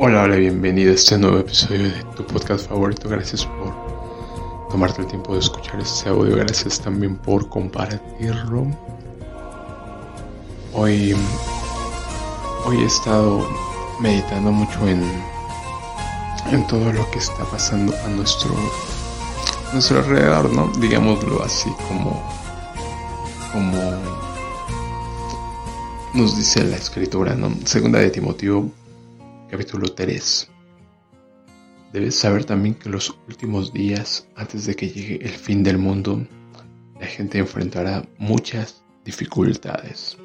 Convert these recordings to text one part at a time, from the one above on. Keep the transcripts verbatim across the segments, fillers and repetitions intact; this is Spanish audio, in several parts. Hola, hola, bienvenido a este nuevo episodio de tu podcast favorito. Gracias por tomarte el tiempo de escuchar este audio. Gracias también por compartirlo. Hoy, hoy he estado meditando mucho en, en todo lo que está pasando a nuestro, a nuestro alrededor, ¿no? Digámoslo así, como, como nos dice la escritura, ¿no? Segunda de Timoteo, capítulo tres. Debes saber también que en los últimos días, antes de que llegue el fin del mundo, la gente enfrentará muchas dificultades.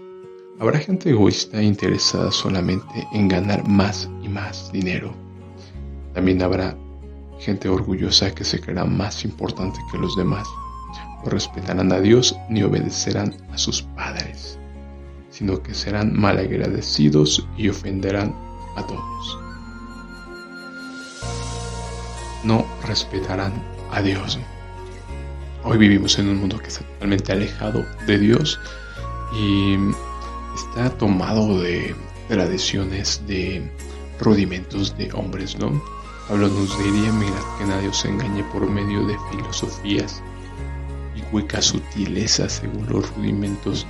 Habrá gente egoísta e interesada solamente en ganar más y más dinero. También habrá gente orgullosa que se creerá más importante que los demás. No respetarán a Dios ni obedecerán a sus padres, sino que serán malagradecidos y ofenderán a todos. No respetarán a Dios. Hoy vivimos en un mundo que está totalmente alejado de Dios y está tomado de tradiciones, de rudimentos de hombres, ¿no? Pablo nos diría: mirad que nadie os engañe por medio de filosofías y huecas sutilezas según los rudimentos,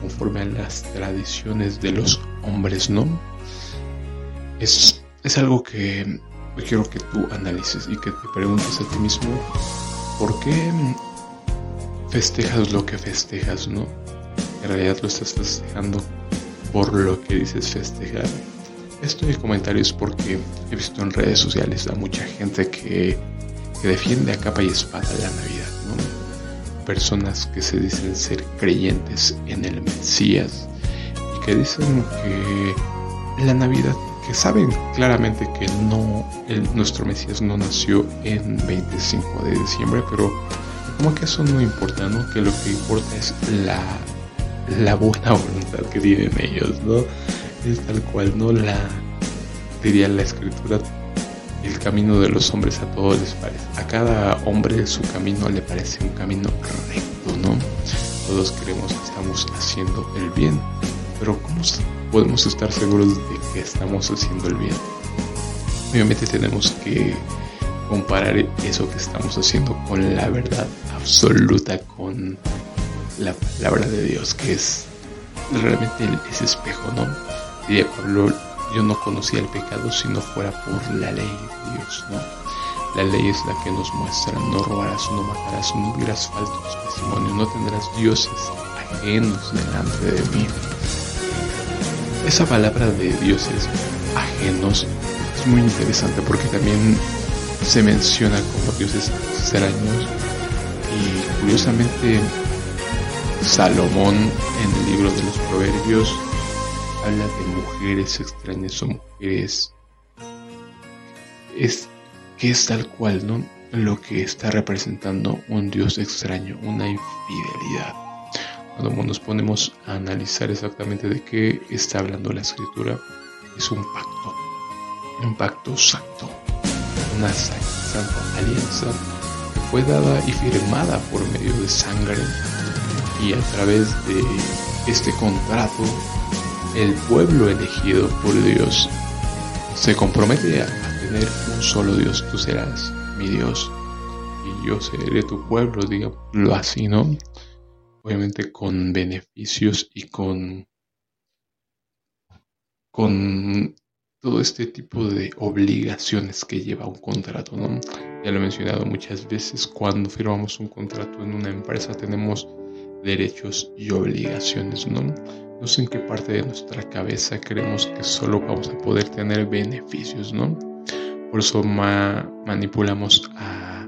conforme a las tradiciones de los hombres, ¿no? Es, es algo que quiero que tú analices y que te preguntes a ti mismo: ¿por qué festejas lo que festejas, no? En realidad lo estás festejando por lo que dices festejar. Esto de comentarios porque he visto en redes sociales a mucha gente que, que defiende a capa y espada la Navidad, ¿no? Personas que se dicen ser creyentes en el Mesías y que dicen que la Navidad, que saben claramente que no, el, nuestro Mesías no nació en veinticinco de diciembre, pero como que eso no importa, ¿no? Que lo que importa es la, la buena voluntad que tienen ellos, ¿no? Es tal cual, ¿no? La, diría la escritura: el camino de los hombres a todos les parece, a cada hombre su camino le parece un camino recto, ¿no? Todos creemos que estamos haciendo el bien, pero ¿cómo podemos estar seguros de que estamos haciendo el bien? Obviamente tenemos que comparar eso que estamos haciendo con la verdad absoluta, con la palabra de Dios, que es realmente ese espejo, ¿no? Diría Pablo: yo no conocía el pecado si no fuera por la ley de Dios, ¿no? La ley es la que nos muestra: no robarás, no matarás, no dirás falsos testimonios, no tendrás dioses ajenos delante de mí. Esa palabra de dioses ajenos es muy interesante porque también se menciona como dioses extraños, y curiosamente Salomón, en el libro de los Proverbios, habla de mujeres extrañas o mujeres es, que es tal cual, ¿no?, lo que está representando un dios extraño, una infidelidad. Cuando nos ponemos a analizar exactamente de qué está hablando la escritura, es un pacto, un pacto santo, una santa alianza que fue dada y firmada por medio de sangre, y a través de este contrato el pueblo elegido por Dios se compromete a tener un solo Dios. Tú serás mi Dios y yo seré tu pueblo, digámoslo así, ¿no? Obviamente con beneficios y con, con todo este tipo de obligaciones que lleva un contrato, ¿no? Ya lo he mencionado muchas veces: cuando firmamos un contrato en una empresa tenemos derechos y obligaciones, ¿no? No sé en qué parte de nuestra cabeza creemos que solo vamos a poder tener beneficios, ¿no? Por eso ma- manipulamos a...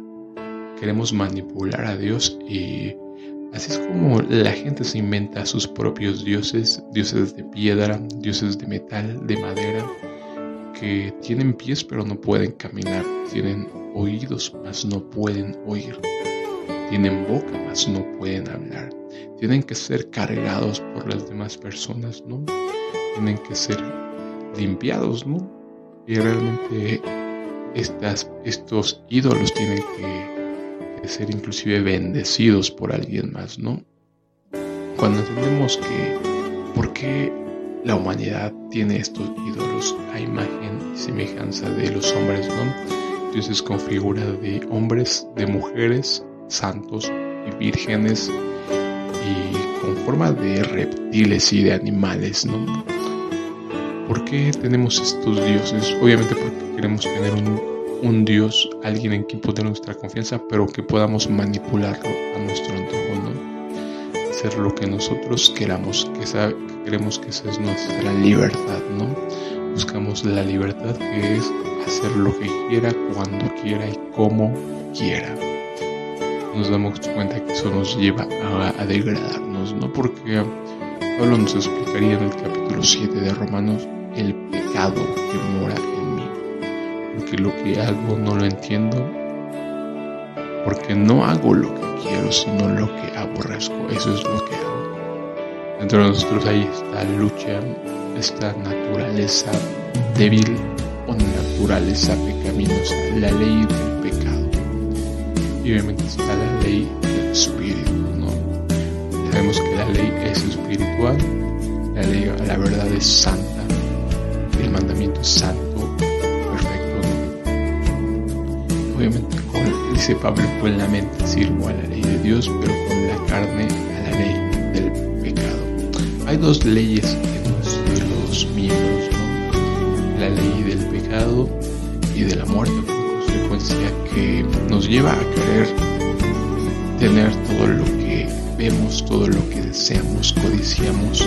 queremos manipular a Dios, y así es como la gente se inventa sus propios dioses, dioses de piedra, dioses de metal, de madera, que tienen pies pero no pueden caminar, tienen oídos mas no pueden oír, tienen boca mas no pueden hablar, tienen que ser cargados por las demás personas, ¿no? Tienen que ser limpiados, ¿no? Y realmente estas, estos ídolos tienen que ser inclusive bendecidos por alguien más, ¿no? Cuando entendemos que por qué La humanidad tiene estos ídolos a imagen y semejanza de los hombres, ¿no? Dioses con figura de hombres, de mujeres, santos y vírgenes, y con forma de reptiles y de animales, ¿no? ¿Por qué tenemos estos dioses? Obviamente porque queremos tener un, un dios, alguien en quien poner nuestra confianza, pero que podamos manipularlo a nuestro antojo, ¿no? Hacer lo que nosotros queramos, que, esa, que queremos que esa es nuestra libertad, ¿no? Buscamos la libertad, que es hacer lo que quiera, cuando quiera y como quiera. Nos damos cuenta que eso nos lleva a, a degradarnos, ¿no? Porque Pablo nos explicaría en el capítulo siete de Romanos el pecado que mora en mí, porque lo que hago no lo entiendo, porque no hago lo que quiero, sino lo que aborrezco. Eso es lo que hago. Dentro de nosotros hay esta lucha, esta naturaleza débil o naturaleza pecaminosa, la ley del pecado. Y obviamente está la ley del espíritu, ¿no? Sabemos que la ley es espiritual, la ley, la verdad es santa, el mandamiento es santo, obviamente con, dice Pablo, con la mente sirvo a la ley de Dios, pero con la carne a la ley del pecado. Hay dos leyes en los, en los miembros, ¿no? La ley del pecado y de la muerte, por consecuencia, que nos lleva a querer tener todo lo que vemos, todo lo que deseamos, codiciamos,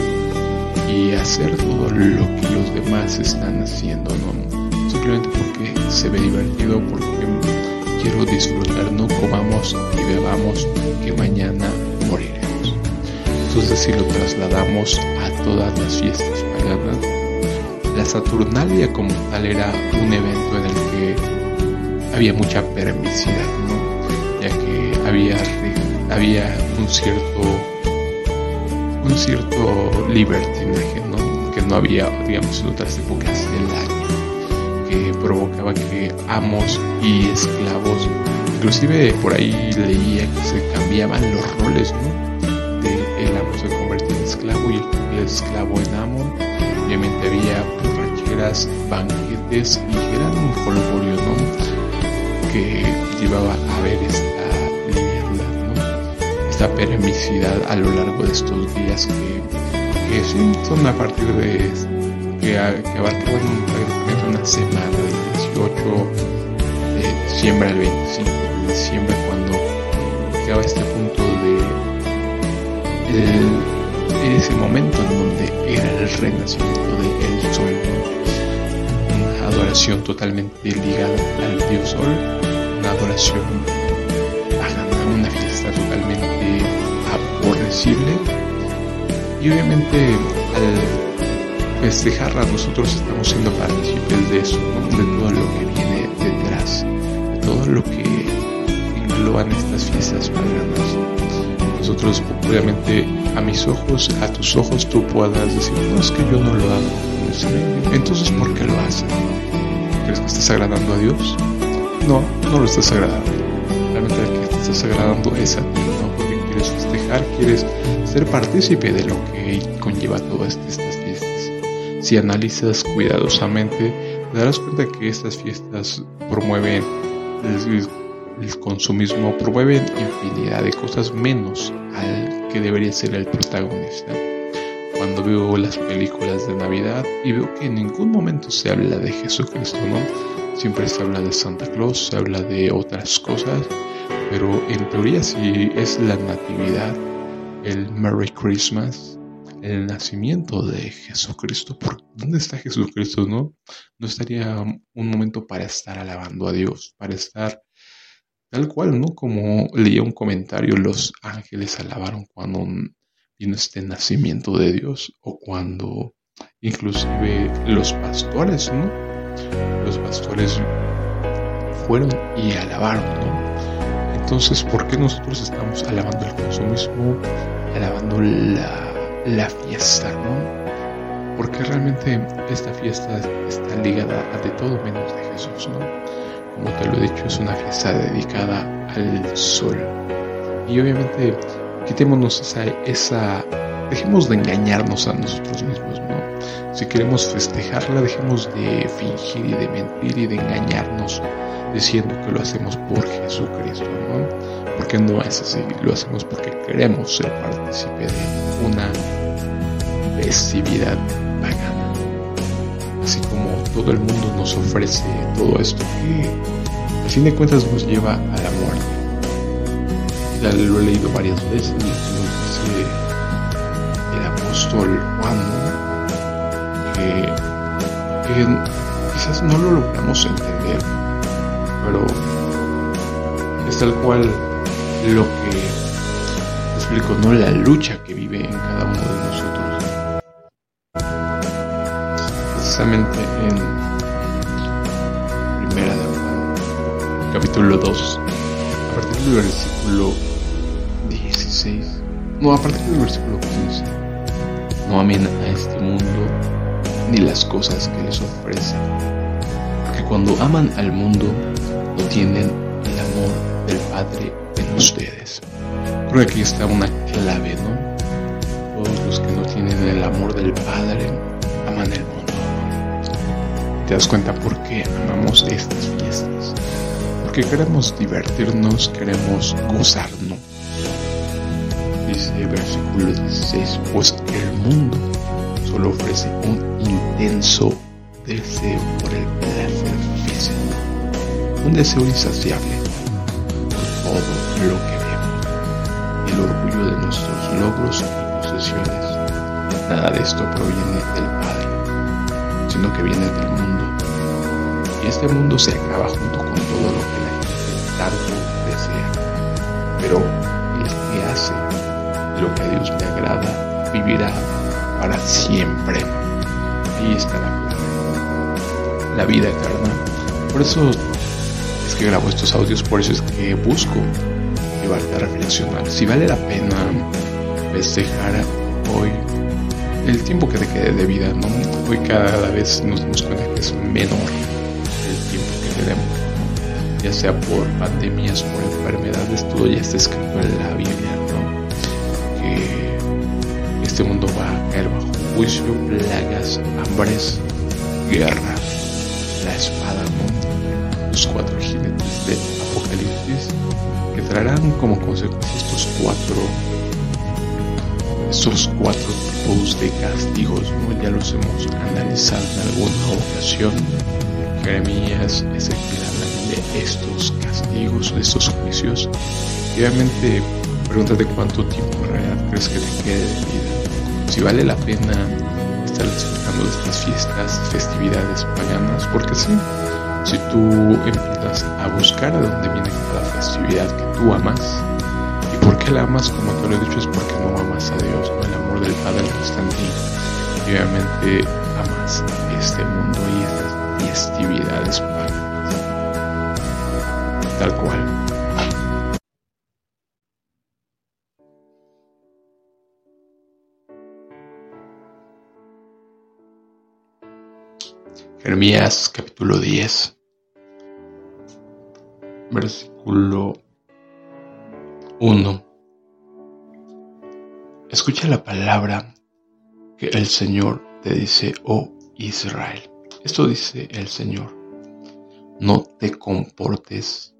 y hacer todo lo que los demás están haciendo, ¿no? Simplemente porque se ve divertido, porque quiero disfrutar, no comamos y bebamos, que mañana moriremos. Entonces, si lo trasladamos a todas las fiestas paganas, la Saturnalia como tal era un evento en el que había mucha permisidad, ¿no? Ya que había, había un cierto un cierto libertinaje, ¿no? Que no había, digamos, en otras épocas del año, que provocaba que amos y esclavos, inclusive por ahí leía que se cambiaban los roles, ¿no? De, el amo se convertía en esclavo y el, el esclavo en amo. Obviamente había borracheras, banquetes y gran jolgorio, ¿no? Que llevaba a ver esta libertad, ¿no? Esta permisidad a lo largo de estos días que, que son a partir de que, a, que abarcaban un, una semana del dieciocho de diciembre al veinticinco de diciembre, cuando llegaba este punto de, de, de ese momento en donde era el renacimiento del sol, ¿no? Una adoración totalmente ligada al dios sol, una adoración pagana, una fiesta totalmente aborrecible, y obviamente al festejar, nosotros estamos siendo partícipes de eso, ¿no? De todo lo que viene detrás, de todo lo que engloban estas fiestas paganas. Nosotros, obviamente, a mis ojos, a tus ojos, tú puedas decir, no, es que yo no lo hago. Entonces, ¿por qué lo haces? ¿Crees que estás agradando a Dios? No, no lo estás agradando. Realmente el que te estás agradando es a ti, ¿no? Porque quieres festejar, quieres ser partícipe de lo que conlleva todo este. Si analizas cuidadosamente, te darás cuenta que estas fiestas promueven el, el consumismo, promueven infinidad de cosas menos al que debería ser el protagonista. Cuando veo las películas de Navidad y veo que en ningún momento se habla de Jesucristo, ¿no? Siempre se habla de Santa Claus, se habla de otras cosas, pero en teoría sí es la Natividad, el Merry Christmas, el nacimiento de Jesucristo. ¿Por dónde está Jesucristo, no? No estaría un momento para estar alabando a Dios, para estar tal cual, ¿no? Como leía un comentario, los ángeles alabaron cuando vino este nacimiento de Dios, o cuando inclusive los pastores, ¿no? Los pastores fueron y alabaron, ¿no? Entonces, ¿por qué nosotros estamos alabando el consumismo, alabando la la fiesta, ¿no? Porque realmente esta fiesta está ligada a de todo menos de Jesús, ¿no? Como te lo he dicho, es una fiesta dedicada al sol. Y obviamente, quitémonos esa, esa, dejemos de engañarnos a nosotros mismos, ¿no? Si queremos festejarla, dejemos de fingir y de mentir y de engañarnos diciendo que lo hacemos por Jesucristo, ¿no? Porque no es así, lo hacemos porque queremos ser partícipe de una festividad pagana. Así como todo el mundo nos ofrece todo esto que, a fin de cuentas, nos lleva a la muerte. Ya lo he leído varias veces, lo dice el apóstol Juan, ¿no? que, que quizás no lo logramos entender, pero es tal cual lo que explico, ¿no? La lucha que vive en cada uno de nosotros, precisamente en Primera de Juan, capítulo dos, a partir del versículo dieciséis, no, a partir del versículo quince. No amen a este mundo ni las cosas que les ofrecen, porque cuando aman al mundo no tienen el amor del Padre en ustedes. Creo que aquí está una clave, ¿no? Todos los que no tienen el amor del Padre aman el mundo. Te das cuenta por qué amamos estas fiestas, porque queremos divertirnos, queremos gozarnos. Dice el versículo dieciséis, pues el mundo solo ofrece un intenso deseo por el placer físico, un deseo insaciable por todo lo que vemos, el orgullo de nuestros logros y posesiones. Nada de esto proviene del Padre, sino que viene del mundo, y este mundo se acaba junto con todo lo que la gente tanto desea. Pero el que hace lo que a Dios le agrada vivirá para siempre. Ahí está la clave, la vida eterna. Por eso es que grabo estos audios, por eso es que busco llevarte a reflexionar si vale la pena festejar hoy el tiempo que te quede de vida, ¿no? Hoy cada vez nos damos cuenta que es menor el tiempo que tenemos, ¿no? Ya sea por pandemias, por enfermedades, todo ya está escrito en la Biblia, ¿no? Que este mundo va a caer bajo juicio, plagas, hambres, guerra, la espada, ¿no? Los cuatro jinetes de Apocalipsis, que traerán como consecuencia estos cuatro estos cuatro tipos de castigos, ¿no? Ya los hemos analizado en alguna ocasión. Jeremías es el que habla de estos castigos, de estos juicios, y obviamente pregúntate cuánto tiempo en realidad crees que te quede de vida, si vale la pena estar disfrutando de estas fiestas, festividades paganas, porque sí, si tú empiezas a buscar de dónde viene cada festividad que tú amas, y por qué la amas, como te lo he dicho, es porque no amas a Dios, no el amor del Padre que está en ti, y obviamente amas este mundo y estas festividades paganas, tal cual. Jeremías capítulo diez, versículo uno. Escucha la palabra que el Señor te dice, oh Israel. Esto dice el Señor: no te comportes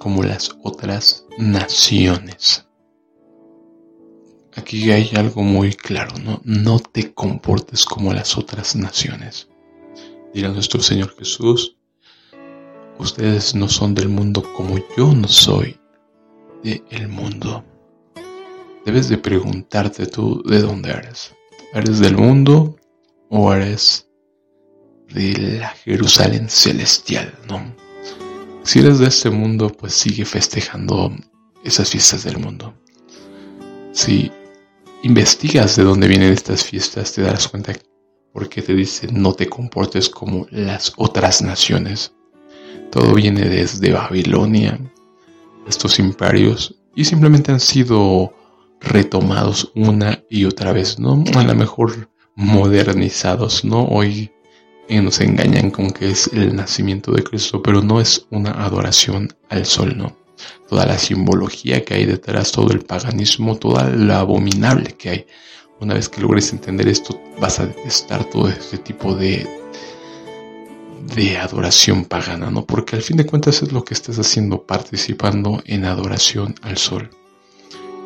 como las otras naciones. Aquí hay algo muy claro, ¿no? No te comportes como las otras naciones. Dirá nuestro Señor Jesús: ustedes no son del mundo como yo no soy del mundo. Debes de preguntarte tú de dónde eres. ¿Eres del mundo o eres de la Jerusalén celestial, no? Si eres de este mundo, pues sigue festejando esas fiestas del mundo. Si investigas de dónde vienen estas fiestas, te darás cuenta que porque te dice no te comportes como las otras naciones. Todo viene desde Babilonia, estos imperios, y simplemente han sido retomados una y otra vez, ¿no? A lo mejor modernizados, ¿no? Hoy nos engañan con que es el nacimiento de Cristo, pero no es una adoración al sol, ¿no? Toda la simbología que hay detrás, todo el paganismo, toda lo abominable que hay Una vez que logres entender esto, vas a detestar todo este tipo de, de adoración pagana, ¿no? Porque al fin de cuentas es lo que estás haciendo, participando en adoración al sol.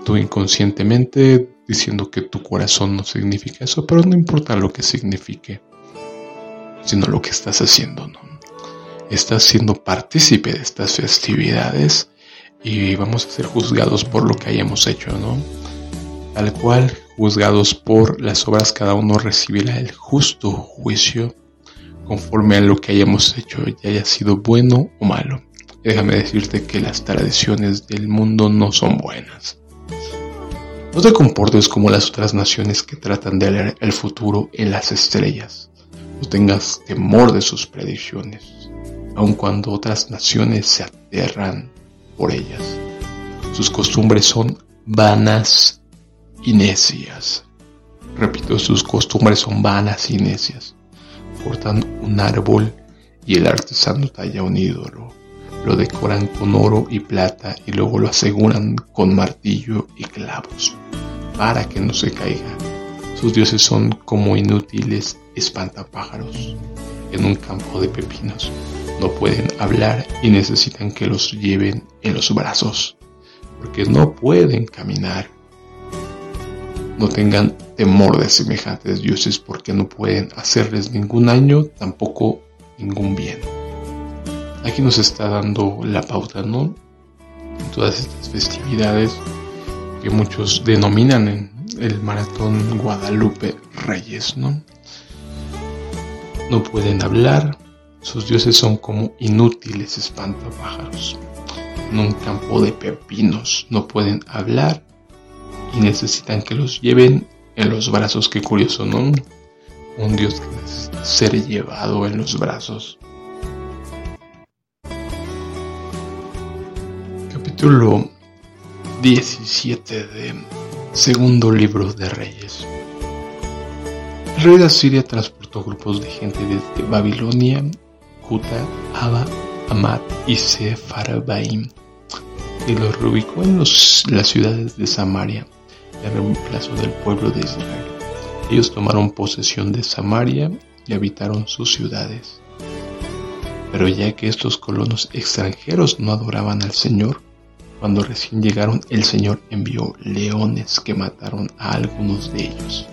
Tú inconscientemente diciendo que tu corazón no significa eso, pero no importa lo que signifique, sino lo que estás haciendo, ¿no? Estás siendo partícipe de estas festividades y vamos a ser juzgados por lo que hayamos hecho, ¿no? Tal cual, juzgados por las obras, cada uno recibirá el justo juicio conforme a lo que hayamos hecho, ya haya sido bueno o malo. Y déjame decirte que las tradiciones del mundo no son buenas. No te comportes como las otras naciones que tratan de leer el futuro en las estrellas. No tengas temor de sus predicciones, aun cuando otras naciones se aterran por ellas. Sus costumbres son vanas y necias. Repito, sus costumbres son vanas y necias. Cortan un árbol y el artesano talla un ídolo. Lo decoran con oro y plata y luego lo aseguran con martillo y clavos para que no se caiga. Sus dioses son como inútiles espantapájaros en un campo de pepinos. No pueden hablar y necesitan que los lleven en los brazos porque no pueden caminar. No tengan temor de semejantes dioses porque no pueden hacerles ningún daño, tampoco ningún bien. Aquí nos está dando la pauta, ¿no? Todas estas festividades que muchos denominan en el maratón Guadalupe Reyes, ¿no? No pueden hablar, sus dioses son como inútiles espantapájaros en un campo de pepinos. No pueden hablar y necesitan que los lleven en los brazos. Qué curioso, ¿no? Un dios que necesita ser llevado en los brazos. Capítulo diecisiete de Segundo Libro de Reyes. El rey de Asiria transportó grupos de gente desde Babilonia, Cuta, Aba, Amat y Sepharvaim y los reubicó en los, las ciudades de Samaria, en el reemplazo del pueblo de Israel. Ellos tomaron posesión de Samaria y habitaron sus ciudades. Pero ya que estos colonos extranjeros no adoraban al Señor, cuando recién llegaron, el Señor envió leones que mataron a algunos de ellos.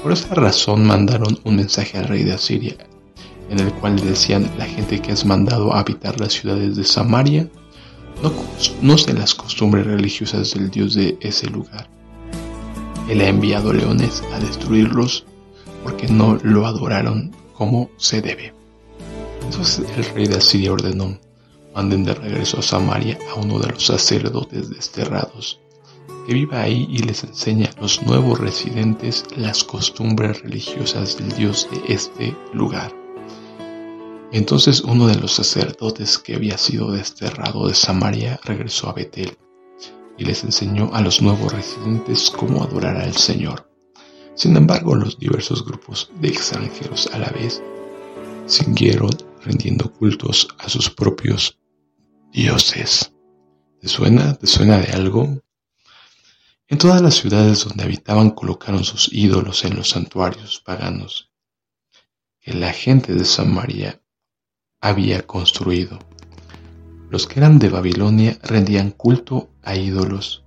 Por esa razón mandaron un mensaje al rey de Asiria, en el cual decían: la gente que has mandado a habitar las ciudades de Samaria no conoce las costumbres religiosas del Dios de ese lugar. Él ha enviado leones a destruirlos porque no lo adoraron como se debe. Entonces el rey de Asiria ordenó: manden de regreso a Samaria a uno de los sacerdotes desterrados, que viva ahí y les enseña a los nuevos residentes las costumbres religiosas del Dios de este lugar. Entonces uno de los sacerdotes que había sido desterrado de Samaria regresó a Betel y les enseñó a los nuevos residentes cómo adorar al Señor. Sin embargo, los diversos grupos de extranjeros a la vez siguieron rindiendo cultos a sus propios dioses. ¿Te suena? ¿Te suena de algo? En todas las ciudades donde habitaban colocaron sus ídolos en los santuarios paganos que la gente de Samaria había construido. Los que eran de Babilonia rendían culto a ídolos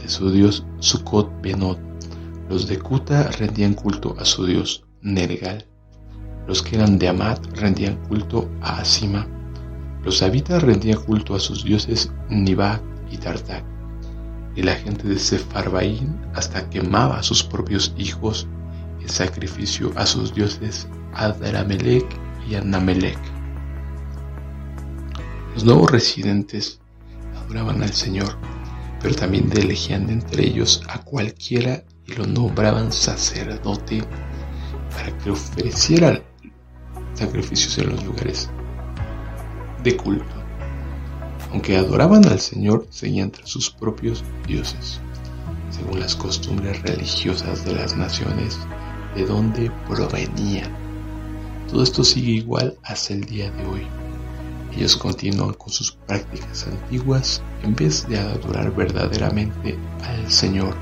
de su dios Sucot Benot. Los de Cuta rendían culto a su dios Nergal. Los que eran de Amat rendían culto a Asima. Los habitas rendían culto a sus dioses Nibac y Tartak. Y la gente de Sepharvaim hasta quemaba a sus propios hijos en sacrificio a sus dioses Adramelech y Anamelech. Los nuevos residentes adoraban al Señor, pero también elegían de entre ellos a cualquiera y lo nombraban sacerdote para que ofreciera sacrificios en los lugares de culto. Aunque adoraban al Señor, seguían tras sus propios dioses, según las costumbres religiosas de las naciones de donde provenían. Todo esto sigue igual hasta el día de hoy. Ellos continúan con sus prácticas antiguas en vez de adorar verdaderamente al Señor.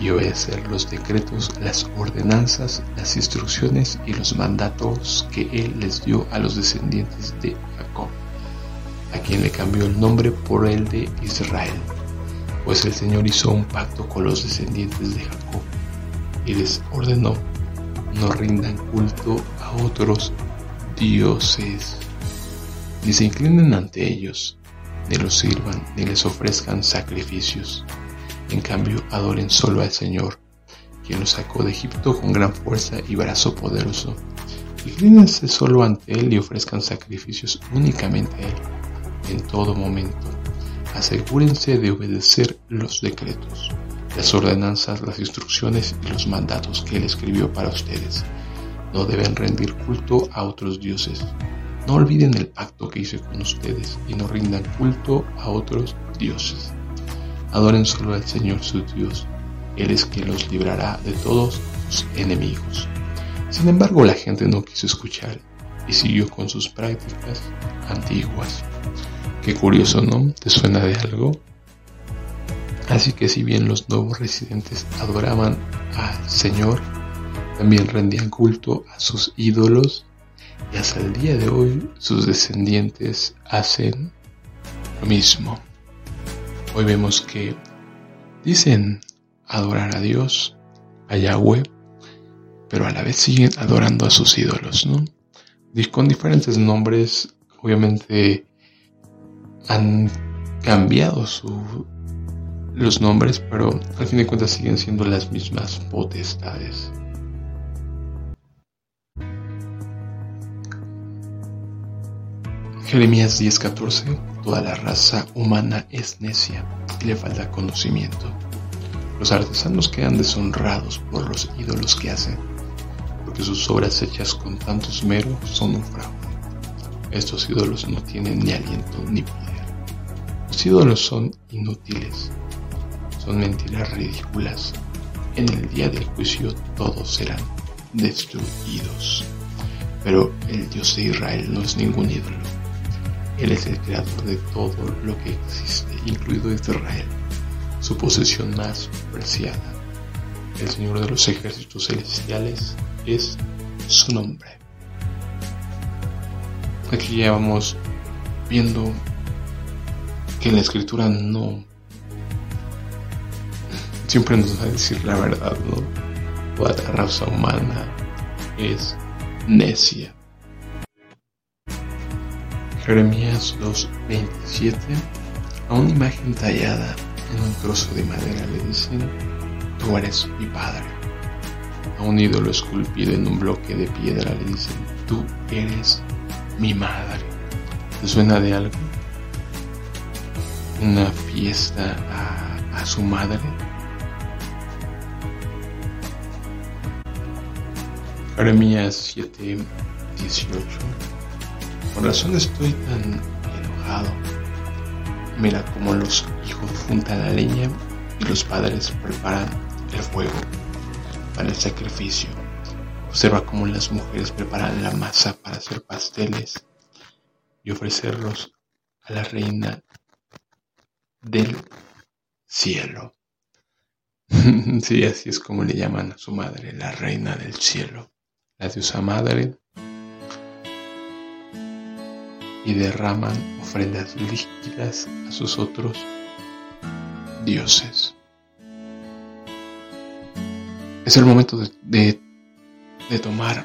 y obedecer los decretos, las ordenanzas, las instrucciones y los mandatos que él les dio a los descendientes de Jacob, a quien le cambió el nombre por el de Israel, pues el Señor hizo un pacto con los descendientes de Jacob y les ordenó: no rindan culto a otros dioses, ni se inclinen ante ellos, ni los sirvan, ni les ofrezcan sacrificios. En cambio, adoren solo al Señor, quien los sacó de Egipto con gran fuerza y brazo poderoso. Inclínense solo ante Él y ofrezcan sacrificios únicamente a Él, en todo momento. Asegúrense de obedecer los decretos, las ordenanzas, las instrucciones y los mandatos que Él escribió para ustedes. No deben rendir culto a otros dioses. No olviden el pacto que hice con ustedes y no rindan culto a otros dioses. Adoren solo al Señor su Dios. Él es quien los librará de todos sus enemigos. Sin embargo, la gente no quiso escuchar y siguió con sus prácticas antiguas. Qué curioso, ¿no? ¿Te suena de algo? Así que si bien los nuevos residentes adoraban al Señor, también rendían culto a sus ídolos, y hasta el día de hoy sus descendientes hacen lo mismo. Hoy vemos que dicen adorar a Dios, a Yahweh, pero a la vez siguen adorando a sus ídolos, ¿no? Con diferentes nombres, obviamente han cambiado su, los nombres, pero al fin de cuentas siguen siendo las mismas potestades. Jeremías diez catorce: toda la raza humana es necia y le falta conocimiento. Los artesanos quedan deshonrados por los ídolos que hacen, porque sus obras hechas con tanto esmero son un fraude. Estos ídolos no tienen ni aliento ni poder. Los ídolos son inútiles, son mentiras ridículas. En el día del juicio todos serán destruidos. Pero el Dios de Israel no es ningún ídolo. Él es el creador de todo lo que existe, incluido Israel, su posesión más preciada. El Señor de los ejércitos celestiales es su nombre. Aquí ya vamos viendo que en la Escritura no siempre nos va a decir la verdad, ¿no? Toda la raza humana es necia. Jeremías dos veintisiete: a una imagen tallada en un trozo de madera le dicen: tú eres mi padre. A un ídolo esculpido en un bloque de piedra le dicen: tú eres mi madre. ¿Te suena de algo? ¿Una fiesta a, a su madre? Jeremías siete dieciocho: por razón estoy tan enojado. Mira cómo los hijos juntan la leña y los padres preparan el fuego para el sacrificio. Observa cómo las mujeres preparan la masa para hacer pasteles y ofrecerlos a la reina del cielo. Sí, así es como le llaman a su madre, la reina del cielo, la diosa madre. Y derraman ofrendas líquidas a sus otros dioses. Es el momento de, de, de tomar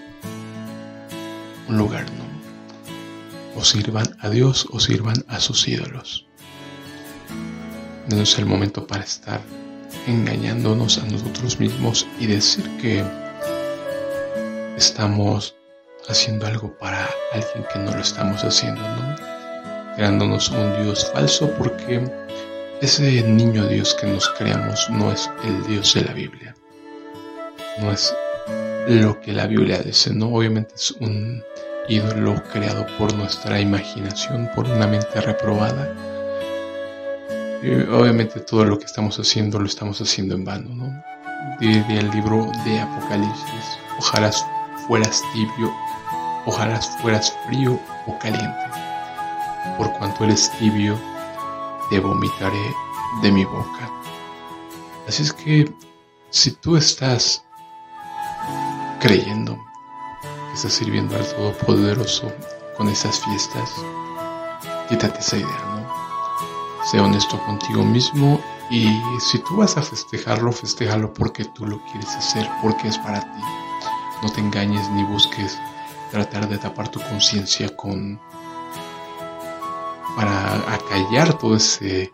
un lugar, ¿no? O sirvan a Dios o sirvan a sus ídolos. No es el momento para estar engañándonos a nosotros mismos y decir que estamos haciendo algo para alguien que no lo estamos haciendo, ¿no? Creándonos un Dios falso, porque ese niño Dios que nos creamos no es el Dios de la Biblia. No es lo que la Biblia dice, ¿no? Obviamente es un ídolo creado por nuestra imaginación, por una mente reprobada. Y obviamente todo lo que estamos haciendo lo estamos haciendo en vano, ¿no? Diría el libro de Apocalipsis: ojalá fueras tibio, ojalá fueras frío o caliente. Por cuanto eres tibio, te vomitaré de mi boca. Así es que Si tú estás creyendo que estás sirviendo al Todopoderoso con esas fiestas, quítate esa idea, ¿no? Sé honesto contigo mismo, y si tú vas a festejarlo, festéjalo porque tú lo quieres hacer, porque es para ti. No te engañes ni busques tratar de tapar tu conciencia con... para acallar todo ese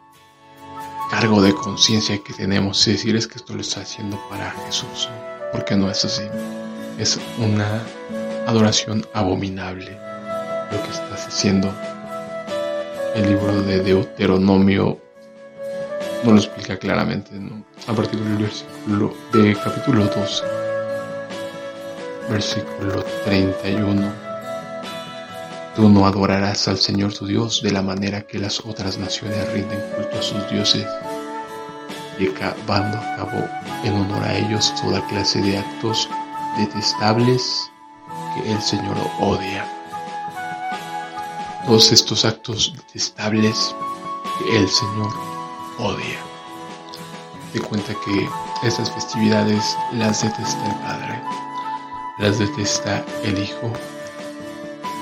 cargo de conciencia que tenemos y decir es que esto lo está haciendo para Jesús, porque no es así. Es una adoración abominable lo que estás haciendo. El libro de Deuteronomio no lo explica claramente, ¿no? A partir del versículo de capítulo doce, versículo treinta y uno: tú no adorarás al Señor tu Dios de la manera que las otras naciones rinden culto a sus dioses, llevando a cabo en honor a ellos toda clase de actos detestables que el Señor odia. Todos estos actos detestables que el Señor odia. Te cuenta que estas festividades las detesta el Padre, las detesta el Hijo.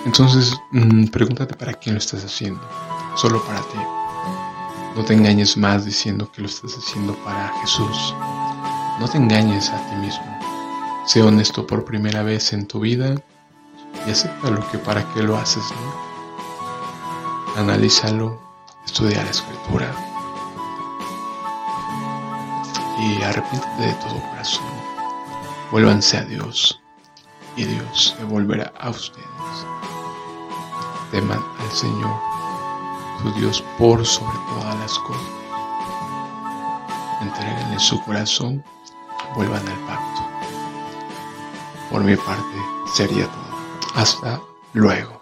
Entonces, mmm, pregúntate para quién lo estás haciendo. Solo para ti. No te engañes más diciendo que lo estás haciendo para Jesús. No te engañes a ti mismo. Sé honesto por primera vez en tu vida y acepta lo que para qué lo haces, ¿no? Analízalo, estudia la Escritura y arrepiéntete de todo corazón. Vuélvanse a Dios y Dios se volverá a ustedes. Teman al Señor, su Dios, por sobre todas las cosas. Entréguenle su corazón, vuelvan al pacto. Por mi parte sería todo. Hasta luego.